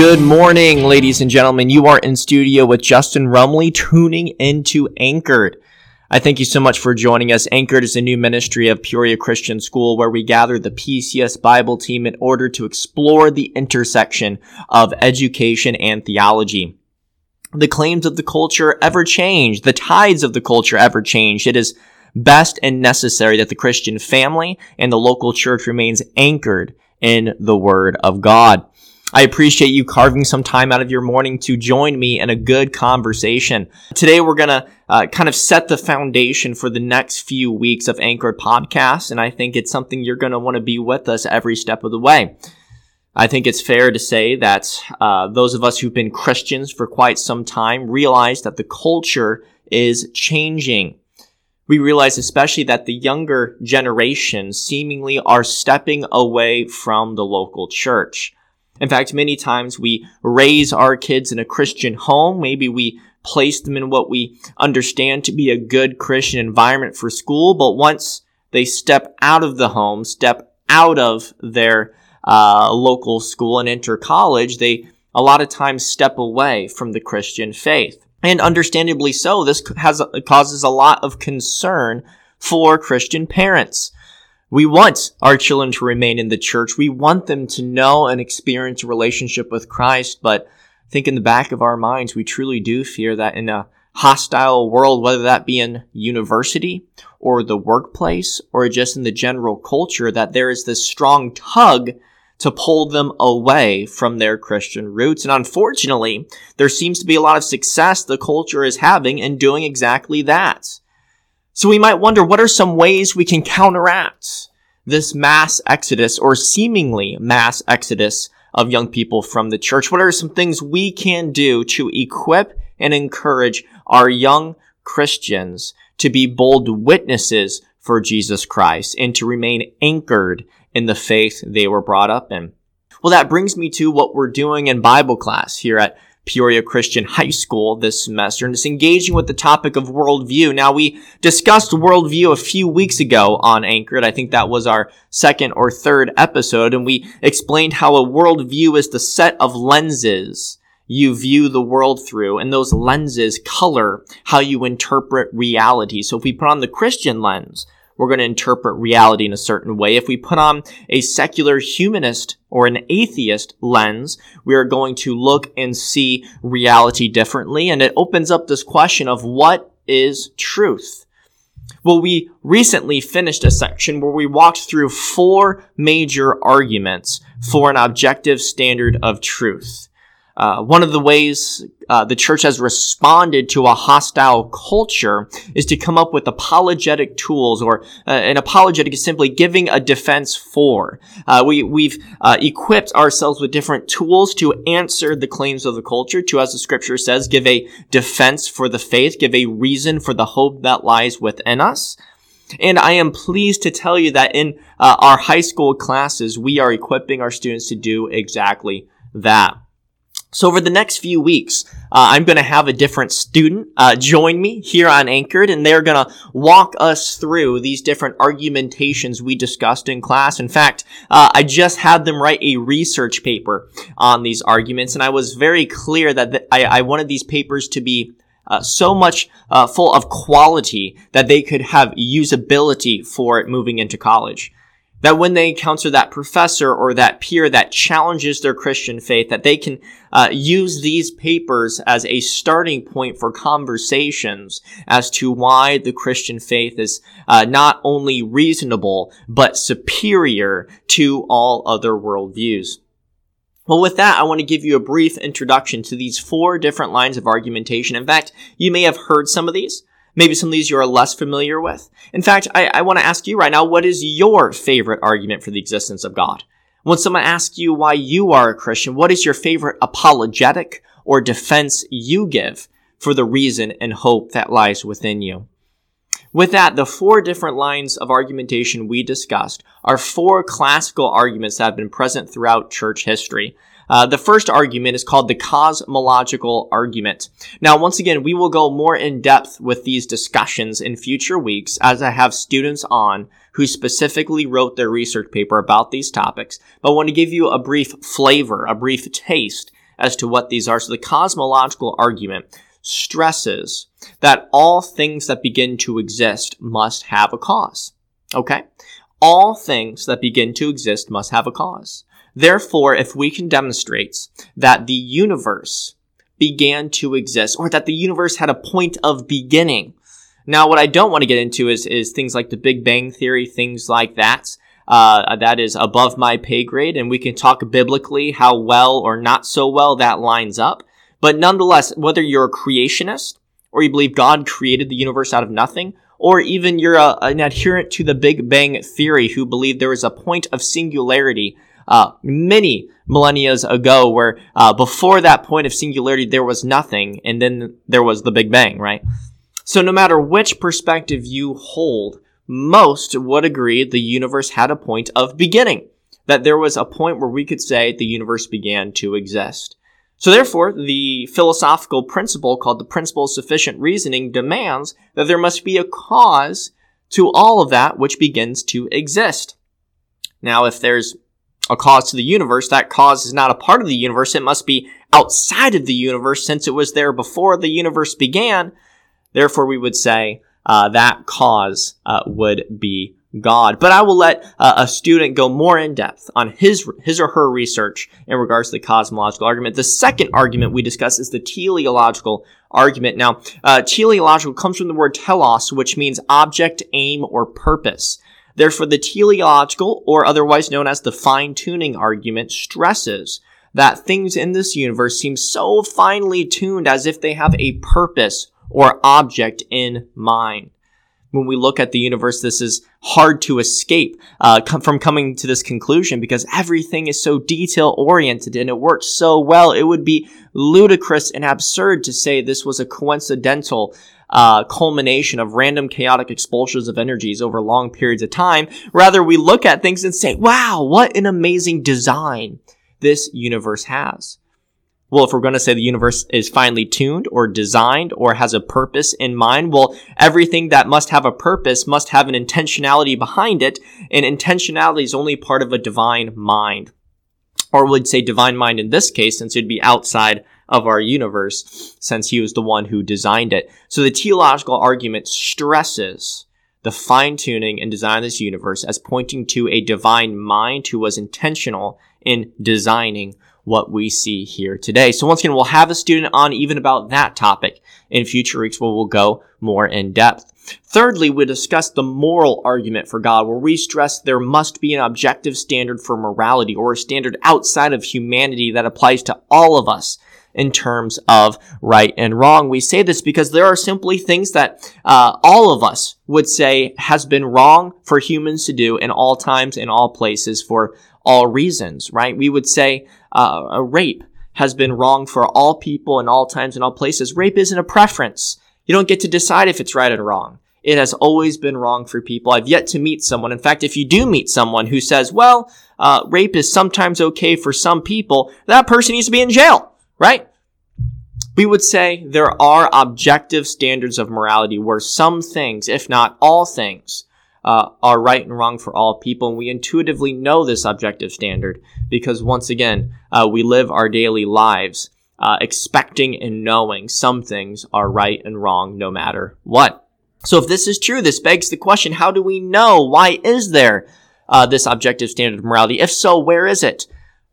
Good morning, ladies and gentlemen. You are in studio with Justin Rumley, tuning into Anchored. I thank you so much for joining us. Anchored is a new ministry of Peoria Christian School where we gather the PCS Bible team in order to explore the intersection of education and theology. The claims of the culture ever change. The tides of the culture ever change. It is best and necessary that the Christian family and the local church remains anchored in the Word of God. I appreciate you carving some time out of your morning to join me in a good conversation. Today, we're going to kind of set the foundation for the next few weeks of Anchored Podcasts, and I think it's something you're going to want to be with us every step of the way. I think it's fair to say that those of us who've been Christians for quite some time realize that the culture is changing. We realize especially that the younger generations seemingly are stepping away from the local church. In fact, many times we raise our kids in a Christian home. Maybe we place them in what we understand to be a good Christian environment for school. But once they step out of the home, step out of their local school and enter college, they a lot of times step away from the Christian faith. And understandably so, this causes a lot of concern for Christian parents. We want our children to remain in the church. We want them to know and experience a relationship with Christ, but I think in the back of our minds, we truly do fear that in a hostile world, whether that be in university or the workplace or just in the general culture, that there is this strong tug to pull them away from their Christian roots. And unfortunately, there seems to be a lot of success the culture is having in doing exactly that. So we might wonder, what are some ways we can counteract this mass exodus or seemingly mass exodus of young people from the church? What are some things we can do to equip and encourage our young Christians to be bold witnesses for Jesus Christ and to remain anchored in the faith they were brought up in? Well, that brings me to what we're doing in Bible class here at Peoria Christian High School this semester, and it's engaging with the topic of worldview. Now, we discussed worldview a few weeks ago on Anchored. I think that was our second or third episode, and we explained how a worldview is the set of lenses you view the world through, and those lenses color how you interpret reality. So if we put on the Christian lens, we're going to interpret reality in a certain way. If we put on a secular humanist or an atheist lens, we are going to look and see reality differently. And it opens up this question of what is truth? Well, we recently finished a section where we walked through four major arguments for an objective standard of truth. One of the ways the church has responded to a hostile culture is to come up with apologetic tools, or an apologetic is simply giving a defense for. We've equipped ourselves with different tools to answer the claims of the culture, to, as the scripture says, give a defense for the faith, give a reason for the hope that lies within us. And I am pleased to tell you that in our high school classes, we are equipping our students to do exactly that. So over the next few weeks, I'm going to have a different student join me here on Anchored, and they're going to walk us through these different argumentations we discussed in class. In fact, I just had them write a research paper on these arguments, and I was very clear that I wanted these papers to be so much full of quality that they could have usability for it moving into college. That when they encounter that professor or that peer that challenges their Christian faith, that they can use these papers as a starting point for conversations as to why the Christian faith is not only reasonable, but superior to all other worldviews. Well, with that, I want to give you a brief introduction to these four different lines of argumentation. In fact, you may have heard some of these. Maybe some of these you are less familiar with. In fact, I want to ask you right now, what is your favorite argument for the existence of God? When someone asks you why you are a Christian, what is your favorite apologetic or defense you give for the reason and hope that lies within you? With that, the four different lines of argumentation we discussed are four classical arguments that have been present throughout church history. The first argument is called the cosmological argument. Now, once again, we will go more in depth with these discussions in future weeks as I have students on who specifically wrote their research paper about these topics. But I want to give you a brief flavor, a brief taste as to what these are. So the cosmological argument stresses that all things that begin to exist must have a cause. Okay? All things that begin to exist must have a cause. Therefore, if we can demonstrate that the universe began to exist, or that the universe had a point of beginning. Now, what I don't want to get into is things like the Big Bang Theory, things like that. That is above my pay grade, and we can talk biblically how well or not so well that lines up. But nonetheless, whether you're a creationist, or you believe God created the universe out of nothing, or even you're an adherent to the Big Bang Theory who believed there was a point of singularity many millennia ago, where before that point of singularity, there was nothing, and then there was the Big Bang, right? So no matter which perspective you hold, most would agree the universe had a point of beginning, that there was a point where we could say the universe began to exist. So therefore, the philosophical principle called the principle of sufficient reasoning demands that there must be a cause to all of that which begins to exist. Now, if there's a cause to the universe, that cause is not a part of the universe. It must be outside of the universe since it was there before the universe began. Therefore, we would say that cause would be God. But I will let a student go more in depth on his or her research in regards to the cosmological argument. The second argument we discuss is the teleological argument. Now, teleological comes from the word telos, which means object, aim, or purpose. Therefore, the teleological, or otherwise known as the fine-tuning argument, stresses that things in this universe seem so finely tuned as if they have a purpose or object in mind. When we look at the universe, this is hard to escape from coming to this conclusion because everything is so detail-oriented and it works so well. It would be ludicrous and absurd to say this was a coincidental culmination of random chaotic expulsions of energies over long periods of time. Rather, we look at things and say, wow, what an amazing design this universe has. Well, if we're going to say the universe is finely tuned or designed or has a purpose in mind, well, everything that must have a purpose must have an intentionality behind it, and intentionality is only part of a divine mind. Or we'd say divine mind in this case, since it'd be outside of our universe, since he was the one who designed it. So the teleological argument stresses the fine-tuning and design of this universe as pointing to a divine mind who was intentional in designing what we see here today. So once again, we'll have a student on even about that topic in future weeks where we'll go more in depth. Thirdly, we discuss the moral argument for God, where we stress there must be an objective standard for morality or a standard outside of humanity that applies to all of us in terms of right and wrong. We say this because there are simply things that all of us would say has been wrong for humans to do in all times, in all places, for all reasons, right? We would say a rape has been wrong for all people in all times, in all places. Rape isn't a preference. You don't get to decide if it's right or wrong. It has always been wrong for people. I've yet to meet someone. In fact, if you do meet someone who says, well, rape is sometimes okay for some people, that person needs to be in jail, right? We would say there are objective standards of morality where some things, if not all things, are right and wrong for all people. And we intuitively know this objective standard because, once again, we live our daily lives expecting and knowing some things are right and wrong no matter what. So if this is true, this begs the question, how do we know? Why is there this objective standard of morality? If so, where is it?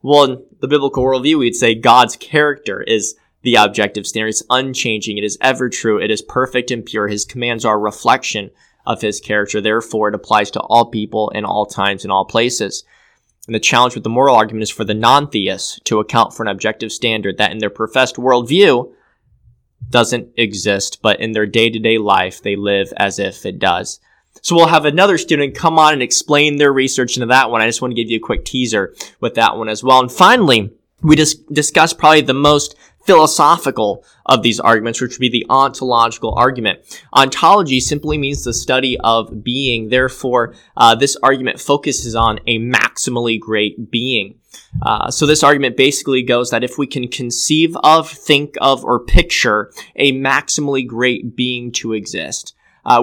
Well, in the biblical worldview, we'd say God's character is the objective standard. It's unchanging. It is ever true. It is perfect and pure. His commands are a reflection of his character. Therefore, it applies to all people in all times and all places. And the challenge with the moral argument is for the non-theists to account for an objective standard that in their professed worldview doesn't exist, but in their day-to-day life, they live as if it does. So we'll have another student come on and explain their research into that one. I just want to give you a quick teaser with that one as well. And finally, we just discussed probably the most philosophical of these arguments, which would be the ontological argument. Ontology simply means the study of being. Therefore, this argument focuses on a maximally great being. So this argument basically goes that if we can conceive of, think of, or picture a maximally great being to exist,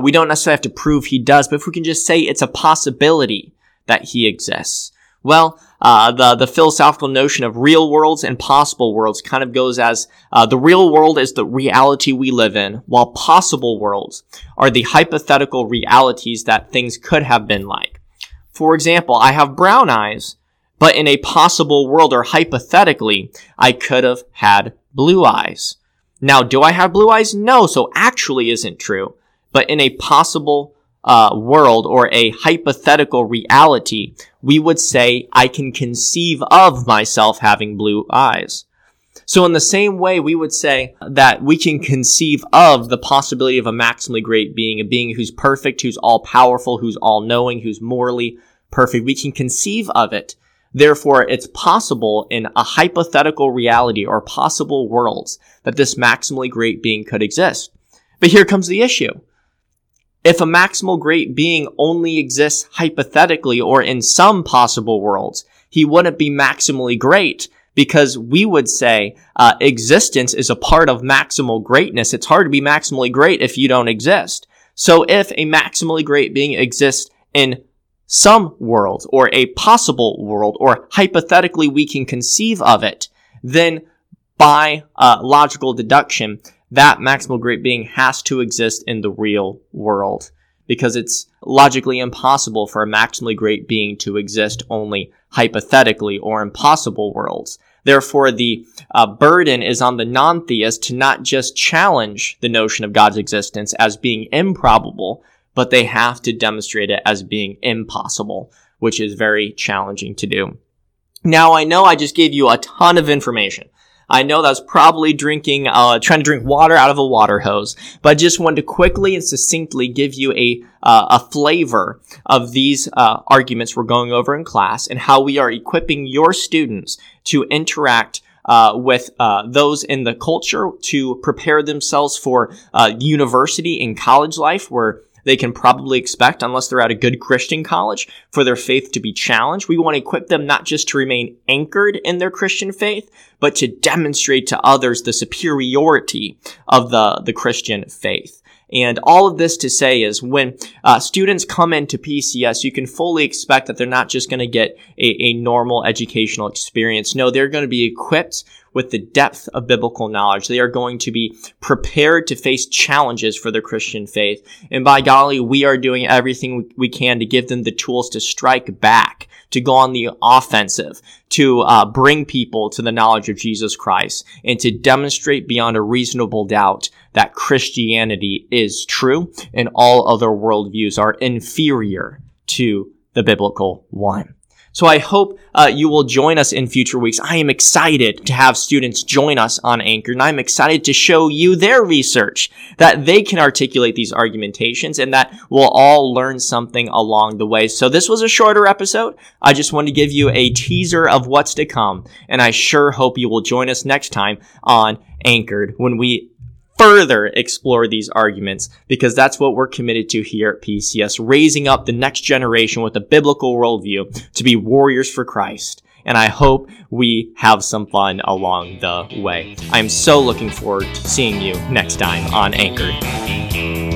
we don't necessarily have to prove he does, but if we can just say it's a possibility that he exists, Well, the philosophical notion of real worlds and possible worlds kind of goes as the real world is the reality we live in, while possible worlds are the hypothetical realities that things could have been like. For example, I have brown eyes, but in a possible world or hypothetically, I could have had blue eyes. Now, do I have blue eyes? No, so actually isn't true. But in a possible world or a hypothetical reality, we would say I can conceive of myself having blue eyes. So in the same way, we would say that we can conceive of the possibility of a maximally great being, a being who's perfect, who's all-powerful, who's all-knowing, who's morally perfect. We can conceive of it. Therefore, it's possible in a hypothetical reality or possible worlds that this maximally great being could exist. But here comes the issue. If a maximal great being only exists hypothetically or in some possible worlds, he wouldn't be maximally great because we would say existence is a part of maximal greatness. It's hard to be maximally great if you don't exist. So if a maximally great being exists in some world or a possible world or hypothetically we can conceive of it, then by logical deduction, that maximal great being has to exist in the real world because it's logically impossible for a maximally great being to exist only hypothetically or in possible worlds. Therefore, the burden is on the non-theist to not just challenge the notion of God's existence as being improbable, but they have to demonstrate it as being impossible, which is very challenging to do. Now, I know I just gave you a ton of information. I know that's probably trying to drink water out of a water hose, but I just wanted to quickly and succinctly give you a flavor of these arguments we're going over in class and how we are equipping your students to interact with those in the culture to prepare themselves for university and college life where they can probably expect, unless they're at a good Christian college, for their faith to be challenged. We want to equip them not just to remain anchored in their Christian faith, but to demonstrate to others the superiority of the Christian faith. And all of this to say is when students come into PCS, you can fully expect that they're not just going to get a normal educational experience. No, they're going to be equipped with the depth of biblical knowledge. They are going to be prepared to face challenges for their Christian faith. And by golly, we are doing everything we can to give them the tools to strike back, to go on the offensive, to bring people to the knowledge of Jesus Christ, and to demonstrate beyond a reasonable doubt that Christianity is true and all other worldviews are inferior to the biblical one. So I hope you will join us in future weeks. I am excited to have students join us on Anchored, and I'm excited to show you their research, that they can articulate these argumentations, and that we'll all learn something along the way. So this was a shorter episode. I just wanted to give you a teaser of what's to come, and I sure hope you will join us next time on Anchored when we further explore these arguments, because that's what we're committed to here at PCS, raising up the next generation with a biblical worldview to be warriors for Christ. And I hope we have some fun along the way. I'm so looking forward to seeing you next time on Anchored.